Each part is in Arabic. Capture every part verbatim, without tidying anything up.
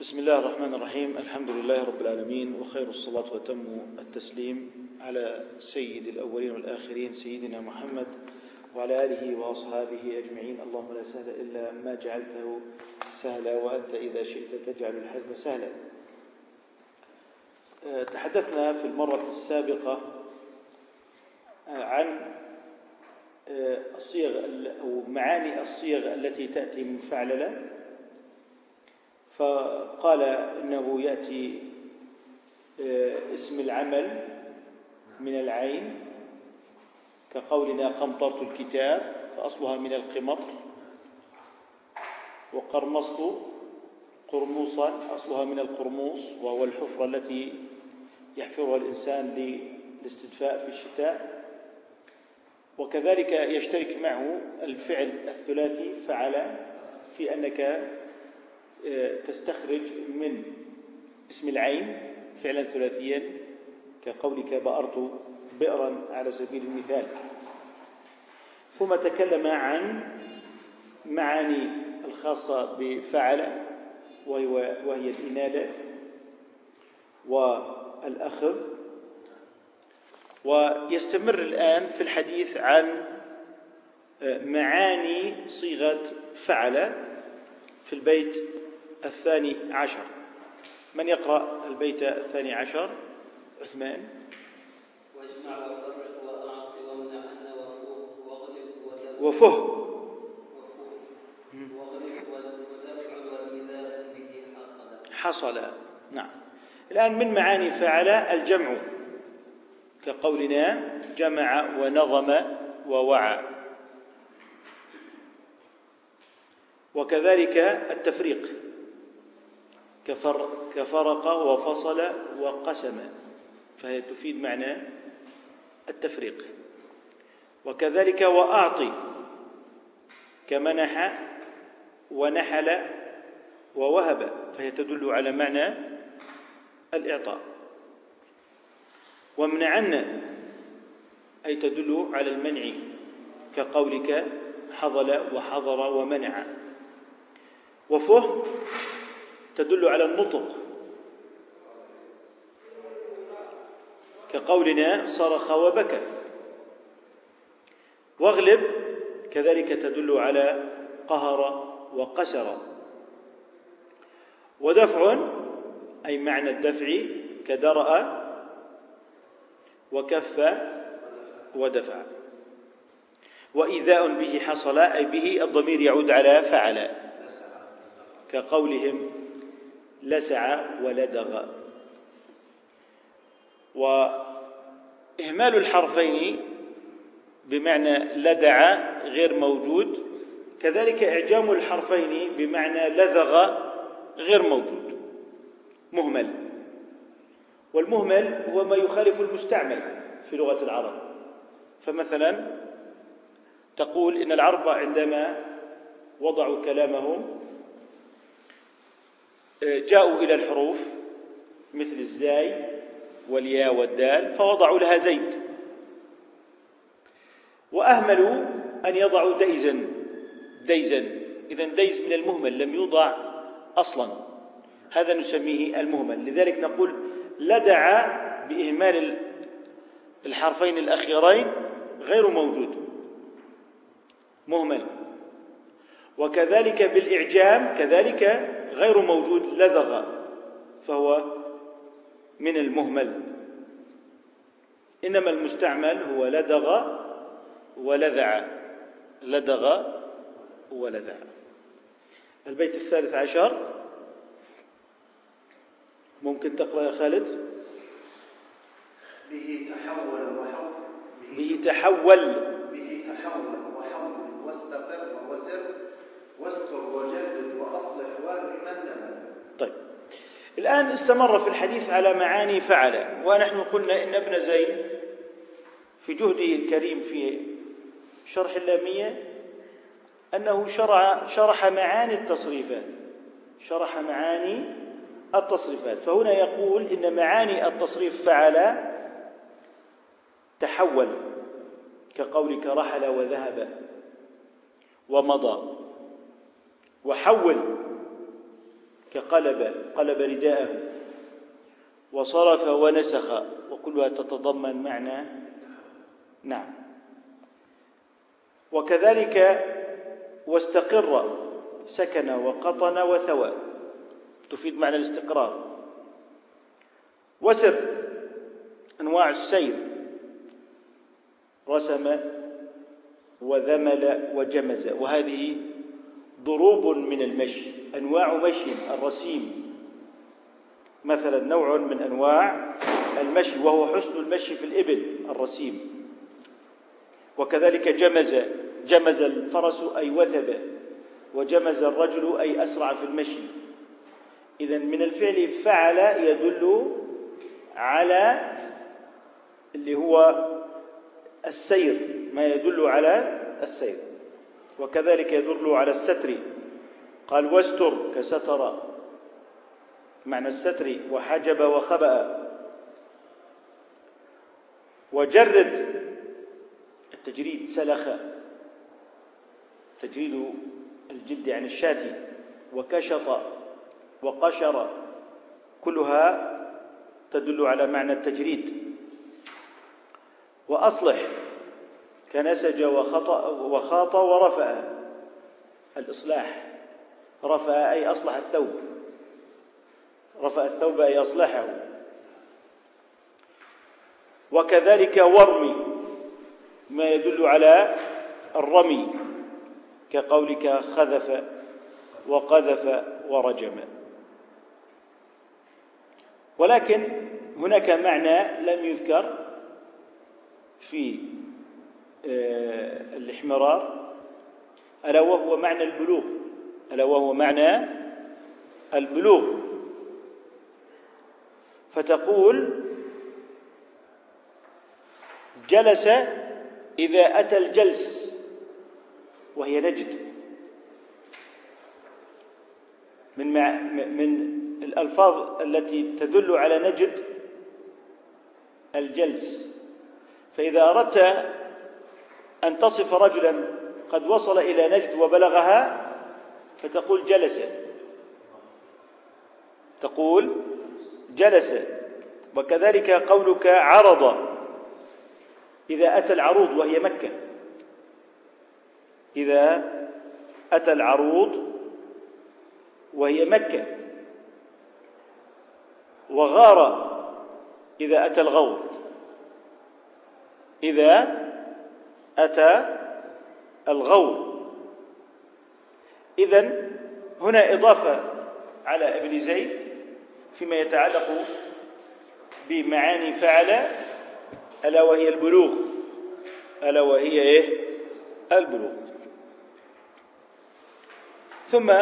بسم الله الرحمن الرحيم. الحمد لله رب العالمين، وخير الصلاة وتم التسليم على سيد الأولين والآخرين سيدنا محمد وعلى آله وأصحابه أجمعين. اللهم لا سهل إلا ما جعلته سهلا، وأنت إذا شئت تجعل الحزن سهلا. تحدثنا في المرة السابقة عن الصيغ أو معاني الصيغ التي تأتي من فعللة، فقال إنه يأتي اسم العمل من العين، كقولنا قمطرت الكتاب فأصلها من القمطر، وقرمصت قرموصا أصلها من القرموص وهو الحفرة التي يحفرها الإنسان للاستدفاء في الشتاء. وكذلك يشترك معه الفعل الثلاثي فعل، في أنك تستخرج من اسم العين فعلا ثلاثيا، كقولك بأرت بئرا على سبيل المثال. ثم تكلم عن معاني الخاصة بفعل، وهي الإنالة والأخذ، ويستمر الآن في الحديث عن معاني صيغة فعل في البيت الثاني عشر. من يقرأ البيت الثاني عشر؟ عثمان. واجمع وفرق وأعط وامنع أن وفوه واغلب وفوه حصل. نعم. الآن من معاني فعل الجمع، كقولنا جمع ونظم ووعى. وكذلك التفريق، كفرق وفصل وقسم، فهي تفيد معنى التفريق. وكذلك وأعطي، كمنح ونحل ووهب، فهي تدل على معنى الإعطاء. وامنعن أي تدل على المنع، كقولك حضل وحضر ومنع. وفه تدل على النطق، كقولنا صرخ وبكى. واغلب كذلك تدل على قهر وقسر. ودفع أي معنى الدفع، كدرأ وكف ودفع. وإيذاء به حصل، أي به الضمير يعود على فعل، كقولهم لسع ولدغ. وإهمال الحرفين بمعنى لدع غير موجود، كذلك إعجام الحرفين بمعنى لذغ غير موجود، مهمل. والمهمل هو ما يخالف المستعمل في لغة العرب. فمثلا تقول إن العرب عندما وضعوا كلامهم جاءوا إلى الحروف مثل الزاي والياء والدال فوضعوا لها زيد، وأهملوا أن يضعوا ديزا ديزا إذن ديز من المهمل لم يوضع أصلا، هذا نسميه المهمل. لذلك نقول لدع بإهمال الحرفين الأخيرين غير موجود، مهمل. وكذلك بالإعجام كذلك غير موجود، لذغ، فهو من المهمل. إنما المستعمل هو لدغ ولذع، لدغ ولذع. البيت الثالث عشر ممكن تقرأ يا خالد. به تحول وحول به تحول به تحول وحول واستقر وسر واستر وجدد وأصلح وامنع. طيب، الآن استمر في الحديث على معاني فعل، ونحن قلنا إن ابن زين في جهده الكريم في شرح اللامية أنه شرع شرح معاني التصريفات، شرح معاني التصريفات. فهنا يقول إن معاني التصريف فعل تحول، كقولك رحل وذهب ومضى. وحول كقلب قلب رداءه وصرف ونسخ، وكلها تتضمن معنى. نعم. وكذلك واستقر، سكن وقطن وثوى، تفيد معنى الاستقرار. وسر، أنواع السير، رسم وذمل وجمز، وهذه ضروب من المشي، أنواع مشي الرسيم مثلا، نوع من أنواع المشي وهو حسن المشي في الإبل الرسيم. وكذلك جمز، جمز الفرس أي وثب، وجمز الرجل أي أسرع في المشي. إذن من الفعل فعل يدل على اللي هو السير، ما يدل على السير. وكذلك يدل على الستر، قال واستر كستر، معنى الستر، وحجب وخبأ. وجرد، التجريد، سلخ، تجريد الجلد عن الشاة. وكشط وقشر، كلها تدل على معنى التجريد. وأصلح، كنسج وخطأ وخاط ورفع، الإصلاح، رفع أي أصلح الثوب، رفع الثوب أي أصلحه. وكذلك ورمي، ما يدل على الرمي، كقولك خذف وقذف ورجم. ولكن هناك معنى لم يذكر في الاحمرار، ألا وهو معنى البلوغ، ألا وهو معنى البلوغ. فتقول جلس إذا أتى الجلس، وهي نجد، من من الألفاظ التي تدل على نجد الجلس. فإذا أردت أن تصف رجلا قد وصل إلى نجد وبلغها فتقول جلس، تقول جلس. وكذلك قولك عرض، إذا أتى العروض وهي مكة، إذا أتى العروض وهي مكة. وغار، إذا أتى الغور، إذا أتى الغور. إذن هنا إضافة على ابن زيد فيما يتعلق بمعاني فعل، ألا وهي البلوغ، ألا وهي إيه؟ البلوغ. ثم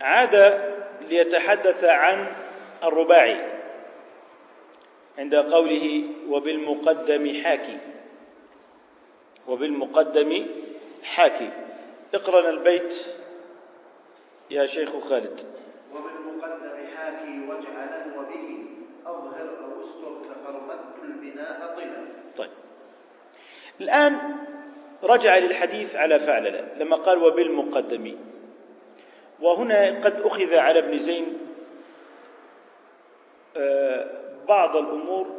عاد ليتحدث عن الرباعي عند قوله وبالمقدم حاكي، وبالمقدم حاكي. اقرأ البيت يا شيخ خالد. وبالمقدم حاكي واجعلا وبه أظهر أو استر كقرمدت البناء طلا. طيب، الآن رجع للحديث على فعلة لما قال وبالمقدم، وهنا قد أخذ على ابن زين بعض الأمور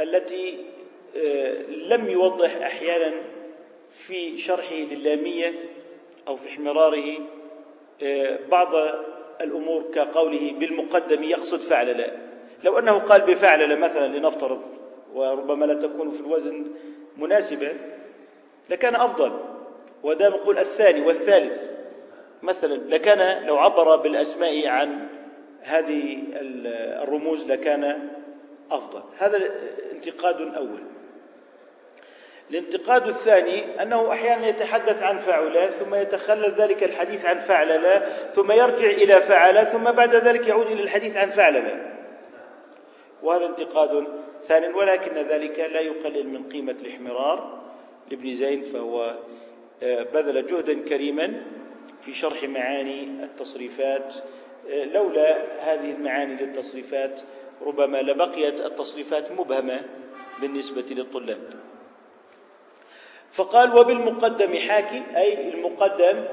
التي لم يوضح أحيانا في شرحه لللامية أو في احمراره بعض الأمور، كقوله بالمقدم يقصد فعلة. لو أنه قال بفعلة مثلا لنفترض، وربما لا تكون في الوزن مناسبة، لكان أفضل. ودام يقول الثاني والثالث مثلا، لكان لو عبر بالأسماء عن هذه الرموز لكان أفضل. هذا انتقاد أول. الانتقاد الثاني أنه أحيانا يتحدث عن فعلة ثم يتخلل ذلك الحديث عن فعلة، ثم يرجع إلى فعلة، ثم بعد ذلك يعود إلى الحديث عن فعلة، وهذا انتقاد ثاني. ولكن ذلك لا يقلل من قيمة الاحمرار لابن زين، فهو بذل جهدا كريما في شرح معاني التصريفات. لولا هذه المعاني للتصريفات ربما لبقيت التصريفات مبهمة بالنسبة للطلاب. فقال وبالمقدم حاكي، أي المقدم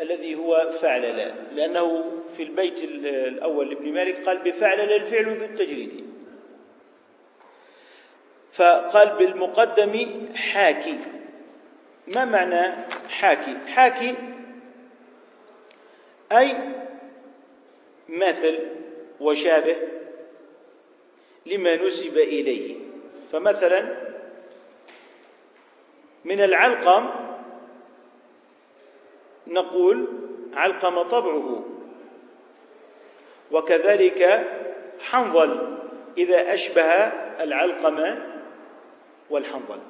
الذي هو فعلل، لأنه في البيت الأول لابن مالك قال بفعلل الفعل ذو التجريد، فقال بالمقدم حاكي. ما معنى حاكي؟ حاكي أي مثل وشابه لما نسب إليه. فمثلا من العلقم نقول علقم طبعه، وكذلك حنظل إذا أشبه العلقم والحنظل،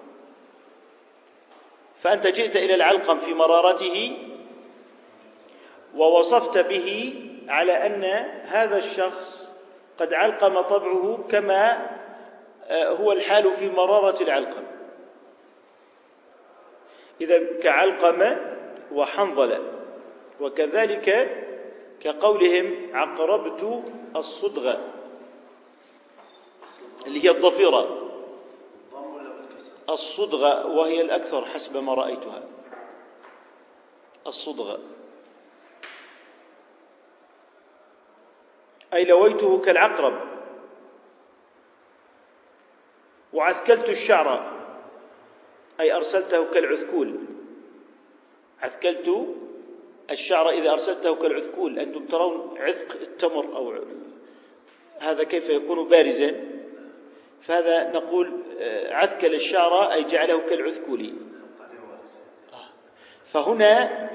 فأنت جئت إلى العلقم في مرارته ووصفت به على أن هذا الشخص قد علقم طبعه كما هو الحال في مرارة العلقم. إذا كعلقم وحنظل، وكذلك كقولهم عقربت الصدغة اللي هي الضفيرة، الصدغة وهي الأكثر حسب ما رأيتها، الصدغة أي لويته كالعقرب وعثكلت الشعر أي أرسلته كالعثكول. عثكلت الشعر إذا أرسلته كالعثكول، أنتم ترون عثق التمر أو هذا كيف يكون بارزا، فهذا نقول عثكل الشعر أي جعله كالعثكول. فهنا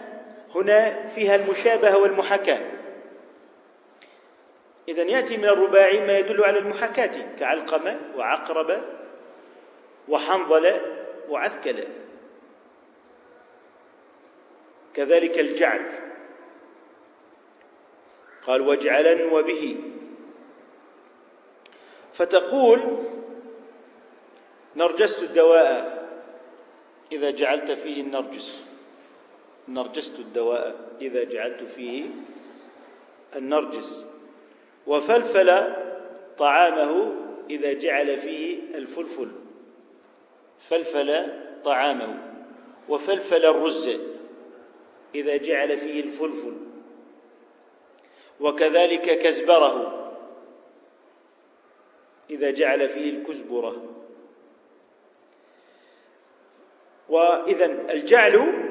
هنا فيها المشابهة والمحاكاة. إذن يأتي من الرباعي ما يدل على المحاكاة كعلقمة وعقربة وحنظلة وعثكلة، كذلك الجعل قال وجعلا وبه. فتقول نرجست الدواء إذا جعلت فيه النرجس، نرجست الدواء إذا جعلت فيه النرجس، وفلفل طعامه إذا جعل فيه الفلفل، فلفل طعامه. وفلفل الرز إذا جعل فيه الفلفل، وكذلك كزبره إذا جعل فيه الكزبرة. وإذن الجعل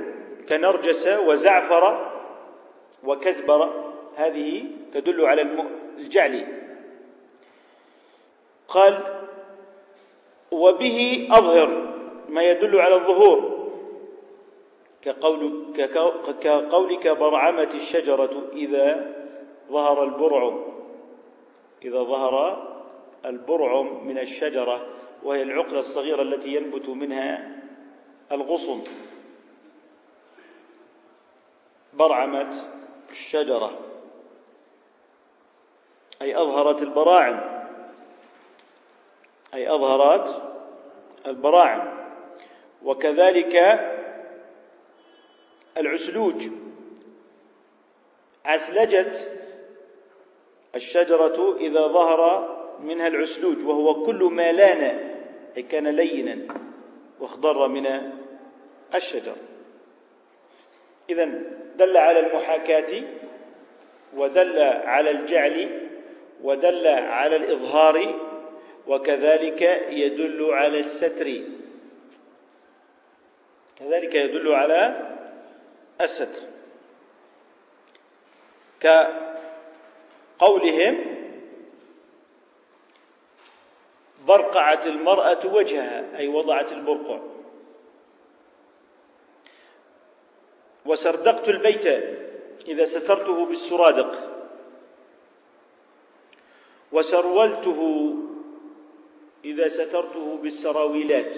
كنرجس وزعفر وكزبرة، هذه تدل على الجعل. قال وبه أظهر ما يدل على الظهور كقول كقولك برعمت الشجرة إذا ظهر البرعم، إذا ظهر البرعم من الشجرة وهي العقلة الصغيرة التي ينبت منها الغصن، برعمت الشجرة أي أظهرت البراعم، أي أظهرت البراعم. وكذلك العسلوج، عسلجت الشجرة إذا ظهر منها العسلوج وهو كل ما لان أي كان لينا واخضر من الشجر. إذن دل على المحاكاة ودل على الجعل ودل على الإظهار، وكذلك يدل على الستر، كذلك يدل على الستر كقولهم برقعت المرأة وجهها أي وضعت البرقع، وسردقت البيت إذا سترته بالسرادق، وسرولته إذا سترته بالسراويلات،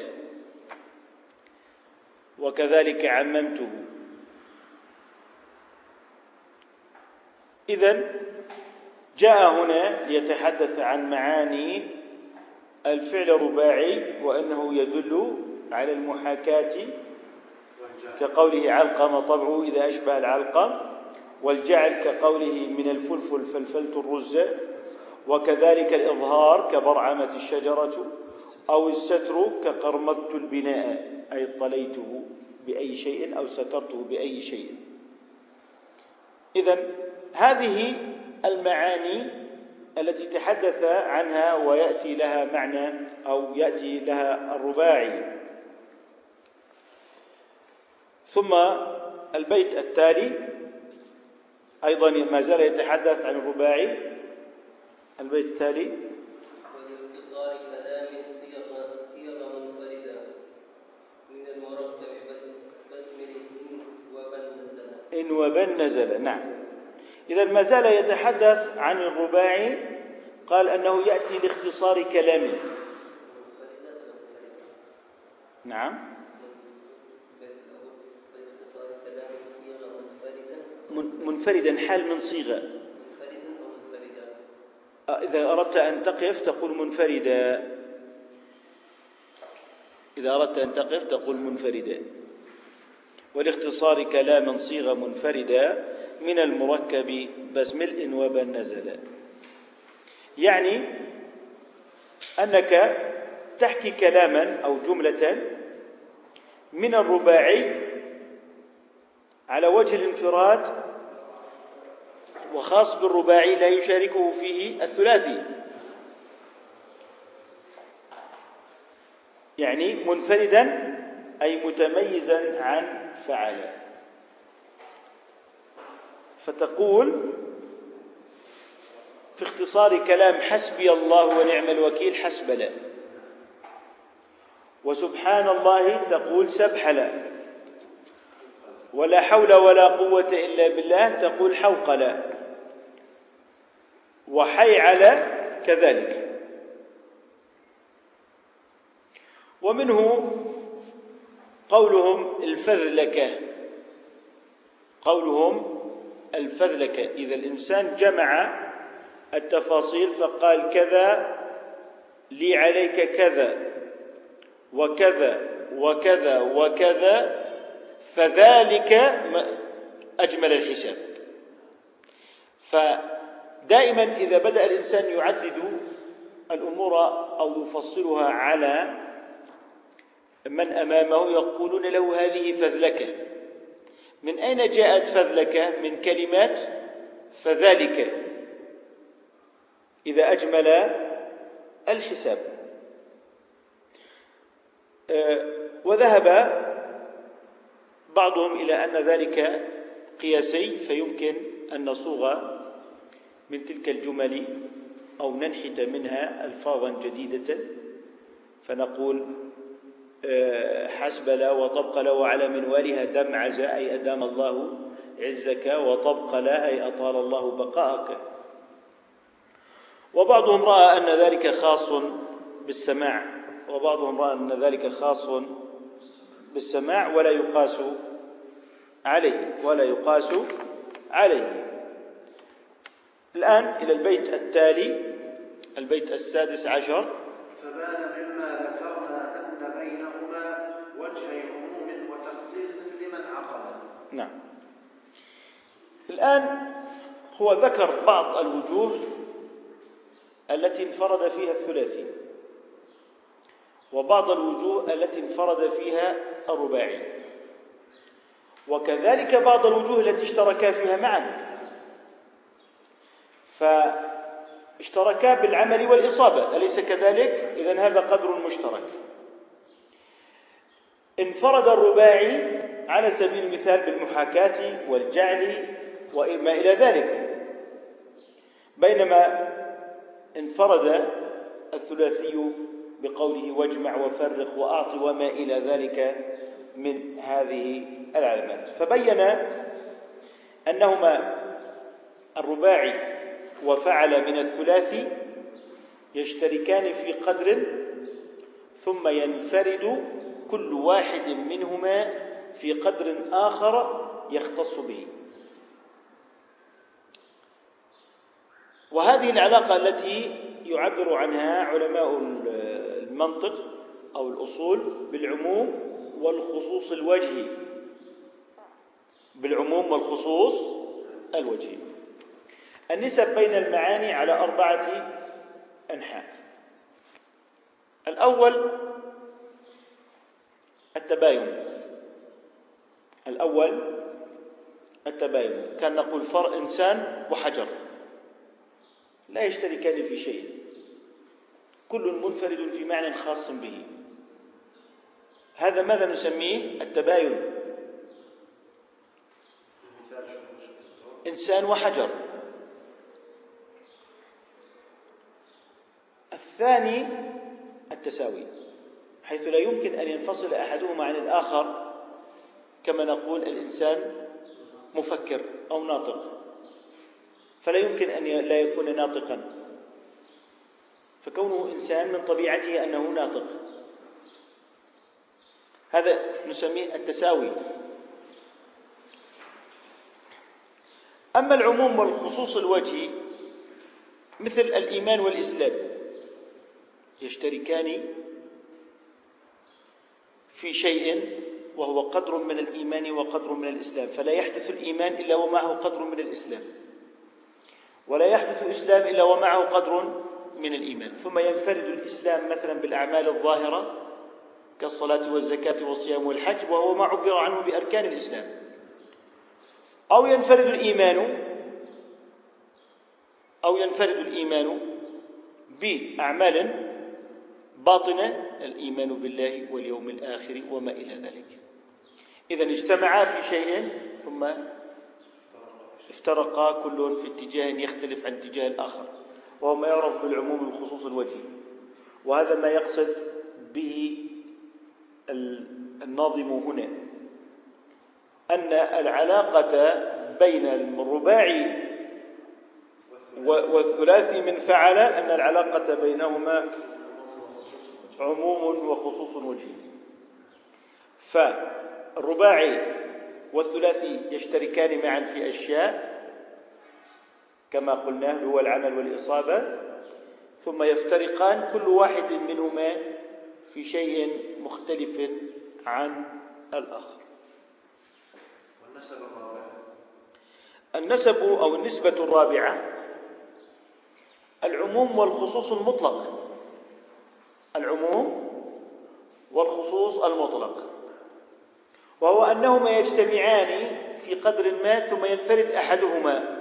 وكذلك عممته. إذن جاء هنا ليتحدث عن معاني الفعل الرباعي وأنه يدل على المحاكاة كقوله علقم طبعه إذا أشبه العلقم، والجعل كقوله من الفلفل فلفلت الرز، وكذلك الإظهار كبرعمة الشجرة، أو الستر كقرمدت البناء أي طليته بأي شيء أو سترته بأي شيء. إذن هذه المعاني التي تحدث عنها ويأتي لها معنى أو يأتي لها الرباعي. ثم البيت التالي أيضا ما زال يتحدث عن الرباعي. البيت التالي ولاختصار كلام صيغة صيغة منفردة من المركب بس بسمله إن وبن نزل. نعم، إذا ما زال يتحدث عن الرباعي، قال أنه يأتي لاختصار كلامه. نعم، منفردا حال من صيغة. إذا أردت أن تقف تقول منفردة، إذا أردت أن تقف تقول منفردة. ولاختصار كلام صيغة منفردة من المركب بسمل إن وبن نزل، يعني أنك تحكي كلاما أو جملة من الرباعي على وجه الانفراد، وخاص بالرباعي لا يشاركه فيه الثلاثي، يعني منفردا أي متميزا عن فعلا. فتقول في اختصار كلام حسبي الله ونعم الوكيل حسبلا، وسبحان الله تقول سبحلا، ولا حول ولا قوة إلا بالله تقول حوقلا، وحي على كذلك. ومنه قولهم الفذلكة، قولهم الفذلكة إذا الإنسان جمع التفاصيل فقال كذا لي عليك كذا وكذا وكذا وكذا، فذلك أجمل الحساب. فدائما إذا بدأ الإنسان يعدد الأمور أو يفصلها على من أمامه يقولون له هذه فذلكة. من أين جاءت فذلكة؟ من كلمات فذلك، إذا أجمل الحساب. وذهب بعضهم إلى أن ذلك قياسي، فيمكن أن نصوغ من تلك الجمل أو ننحت منها ألفاظا جديدة، فنقول حسبلا وطبقلا وعلى منوالها دمعز أي أدام الله عزك، وطبقلا أي أطال الله بقاءك. وبعضهم رأى أن ذلك خاص بالسماع، وبعضهم رأى أن ذلك خاص بالسماع ولا يقاس عليه ولا يقاس عليه. الآن إلى البيت التالي، البيت السادس عشر. فبان مما ذكرنا أن بينهما وجهي عموم وتخصيص لمن عقل. نعم، الآن هو ذكر بعض الوجوه التي انفرد فيها الثلاثي، وبعض الوجوه التي انفرد فيها الرباعي، وكذلك بعض الوجوه التي اشتركا فيها معا، فاشتركا بالعمل والإصابة، أليس كذلك؟ إذن هذا قدر مشترك. انفرد الرباعي على سبيل المثال بالمحاكاة والجعل وما إلى ذلك، بينما انفرد الثلاثي بقوله واجمع وفرق وأعط وما إلى ذلك من هذه العلامات. فبين أنهما الرباعي وفعل من الثلاثي يشتركان في قدر، ثم ينفرد كل واحد منهما في قدر آخر يختص به. وهذه العلاقة التي يعبر عنها علماء المنطق أو الأصول بالعموم والخصوص الوجهي، بالعموم والخصوص الوجهي. النسب بين المعاني على أربعة أنحاء. الأول التباين، الأول التباين، كان نقول فر إنسان وحجر لا يشتركان في شيء، كل منفرد في معنى خاص به. هذا ماذا نسميه؟ التباين. إنسان وحجر. الثاني التساوي، حيث لا يمكن أن ينفصل أحدهما عن الآخر، كما نقول الإنسان مفكر أو ناطق، فلا يمكن أن لا يكون ناطقا، فكونه إنسان من طبيعته أنه ناطق، هذا نسميه التساوي. أما العموم والخصوص الوجهي مثل الإيمان والإسلام يشتركان في شيء وهو قدر من الإيمان وقدر من الإسلام، فلا يحدث الإيمان إلا ومعه قدر من الإسلام، ولا يحدث الإسلام إلا ومعه قدر من الإيمان. ثم ينفرد الإسلام مثلا بالأعمال الظاهرة كالصلاة والزكاة والصيام والحج، وهو ما عبر عنه بأركان الإسلام، أو ينفرد الإيمان أو ينفرد الإيمان بأعمال باطنة، الإيمان بالله واليوم الآخر وما إلى ذلك. إذن اجتمعا في شيء ثم افترقا، كل في اتجاه يختلف عن اتجاه الآخر، وهو ما يعرف بالعموم والخصوص الوجهي. وهذا ما يقصد به الناظم هنا، أن العلاقة بين الرباعي والثلاثي من فعل، أن العلاقة بينهما عموم وخصوص وجهي. فالرباعي والثلاثي يشتركان معا في أشياء كما قلناه هو العمل والإصابة، ثم يفترقان كل واحد منهما في شيء مختلف عن الآخر. والنسب الرابع، النسب أو النسبة الرابعة العموم والخصوص المطلق، العموم والخصوص المطلق، وهو أنهما يجتمعان في قدر ما ثم ينفرد أحدهما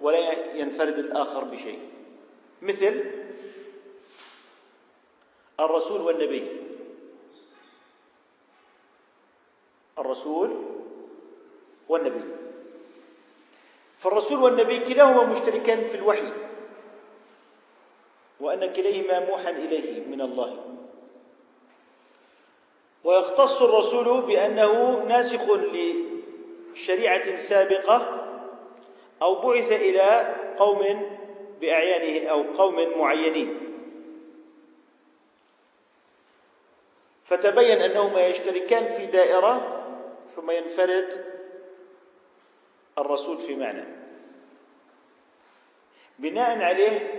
ولا ينفرد الآخر بشيء، مثل الرسول والنبي. الرسول والنبي، فالرسول والنبي كلاهما مشتركان في الوحي، وأن كليهما موحى إليه من الله، ويختص الرسول بأنه ناسخ لشريعة سابقة أو بعث إلى قوم بأعيانه أو قوم معينين، فتبين أنهما يشتركان في دائرة ثم ينفرد الرسول في معنى. بناء عليه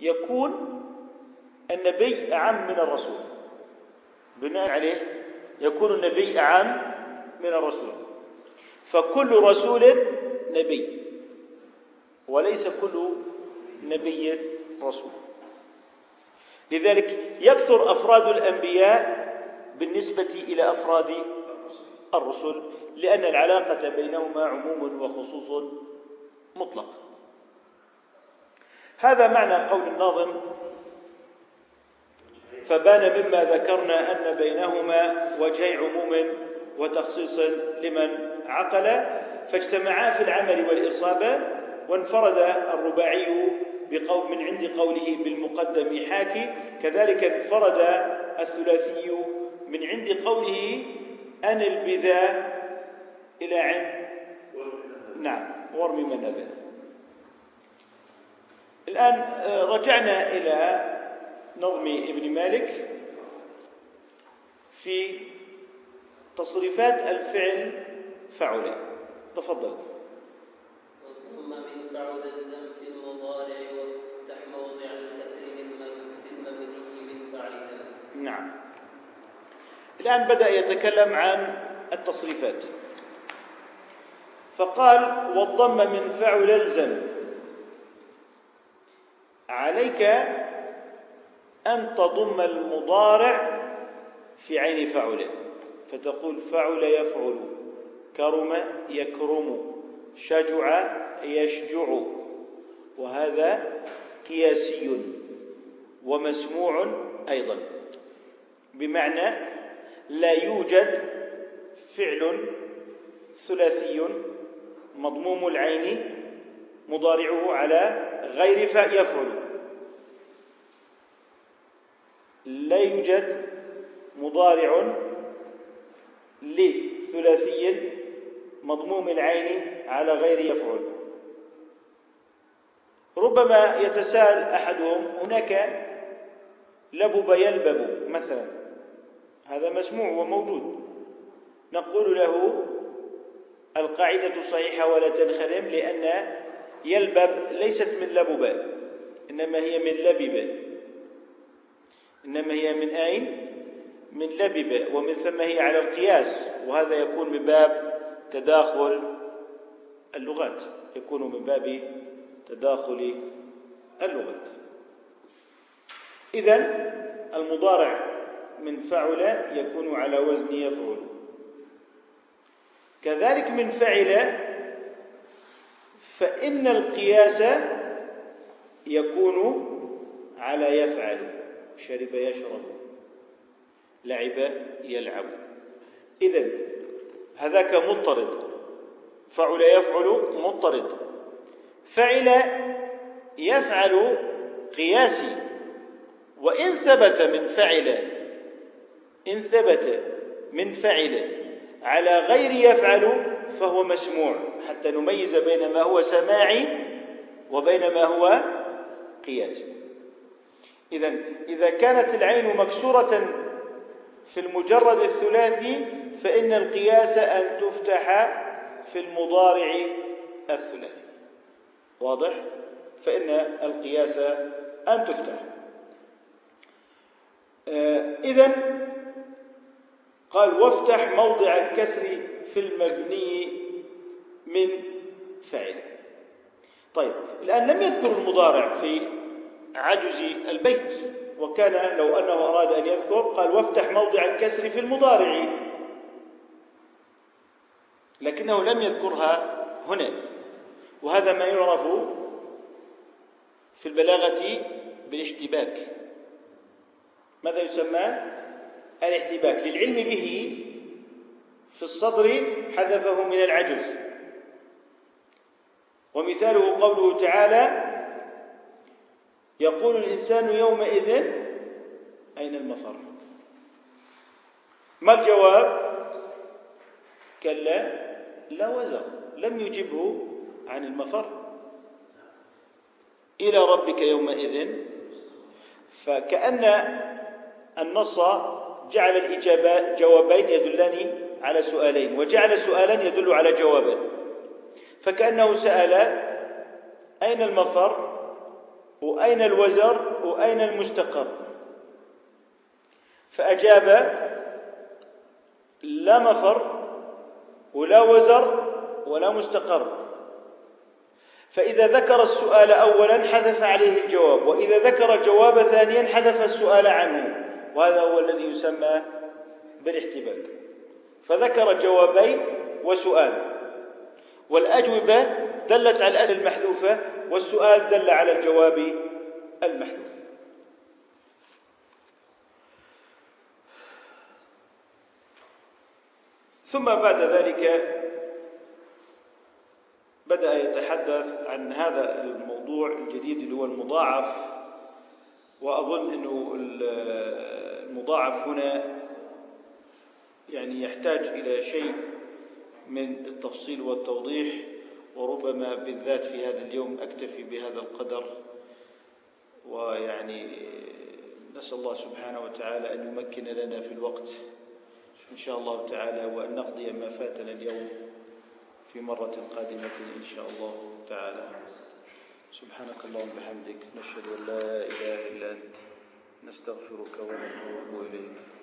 يكون النبي أعم من الرسول، بناء عليه يكون النبي أعم من الرسول، فكل رسول نبي وليس كل نبي رسول. لذلك يكثر أفراد الأنبياء بالنسبة إلى أفراد الرسل، لأن العلاقة بينهما عموم وخصوص مطلق. هذا معنى قول الناظم: فبان مما ذكرنا أن بينهما وجهي عموم وتخصيص لمن عقل، فاجتمعا في العمل والإصابة، وانفرد الرباعي بقوم من عند قوله بالمقدم حاكي، كذلك انفرد الثلاثي من عند قوله أن البذا إلى عند نعم ورمي من نبذ. الآن رجعنا إلى نظم ابن مالك في تصريفات الفعل فعل. تفضل. ثم من فعل الزم في المضارع وافتح موضع الكسر في المبني من فعل ذم. نعم. الآن بدأ يتكلم عن التصريفات، فقال: والضم من فعل الزم، عليك أن تضم المضارع في عين فعل، فتقول فعل يفعل، كرم يكرم، شجع يشجع، وهذا قياسي ومسموع أيضا، بمعنى لا يوجد فعل ثلاثي مضموم العين مضارعه على غير فيفعل، لا يوجد مضارع لثلاثي مضموم العين على غير يفعل. ربما يتساءل أحدهم هناك لبب يلبب مثلا، هذا مسموع وموجود، نقول له القاعدة صحيحة ولا تنخرم، لأن يلبب ليست من لبب، إنما هي من لبب، إنما هي من أين؟ من لبب، ومن ثم هي على القياس، وهذا يكون من باب تداخل اللغات، يكون من باب تداخل اللغات. إذن المضارع من فعل يكون على وزن يفعل. كذلك من فعل، فإن القياس يكون على يفعل، شرب يشرب، لعب يلعب. إذن هذاك مضطرد، فعل يفعل مضطرد، فعل يفعل قياسي، وإن ثبت من فعل إن ثبت من فعل على غير يفعل فهو مسموع، حتى نميز بين ما هو سماعي وبين ما هو قياسي. إذن إذا كانت العين مكسورة في المجرد الثلاثي فإن القياس أن تفتح في المضارع الثلاثي، واضح؟ فإن القياس أن تفتح. آه إذن قال وافتح موضع الكسر في المبني من فعل. طيب الآن لم يذكر المضارع في عجز البيت، وكان لو أنه أراد أن يذكر قال وافتح موضع الكسر في المضارع، لكنه لم يذكرها هنا، وهذا ما يعرف في البلاغة بالاحتباك. ماذا يسمى؟ الاحتباك، للعلم به في الصدر حذفه من العجز، ومثاله قوله تعالى يقول الإنسان يومئذ أين المفر. ما الجواب؟ كلا لا وزر، لم يجبه عن المفر، إلى ربك يومئذ، فكأن النص جعل الإجابة جوابين يدلان على سؤالين، وجعل سؤالا يدل على جوابا، فكأنه سأل أين المفر وأين الوزر وأين المستقر، فأجاب لا مفر ولا وزر ولا مستقر، فإذا ذكر السؤال أولا حذف عليه الجواب، وإذا ذكر الجواب ثانيا حذف السؤال عنه، وهذا هو الذي يسمى بالاحتباك، فذكر جوابين وسؤال، والأجوبة دلت على الأسئلة المحذوفة، والسؤال دل على الجواب المحذوف. ثم بعد ذلك بدأ يتحدث عن هذا الموضوع الجديد اللي هو المضاعف، وأظن أنه المضاعف هنا يعني يحتاج إلى شيء من التفصيل والتوضيح، وربما بالذات في هذا اليوم أكتفي بهذا القدر، ويعني نسأل الله سبحانه وتعالى أن يمكن لنا في الوقت إن شاء الله تعالى، وأن نقضي ما فاتنا اليوم في مرة قادمة إن شاء الله تعالى. سبحانك اللهم وبحمدك، نشهد أن لا إله إلا أنت، نستغفرك ونتوب إليك.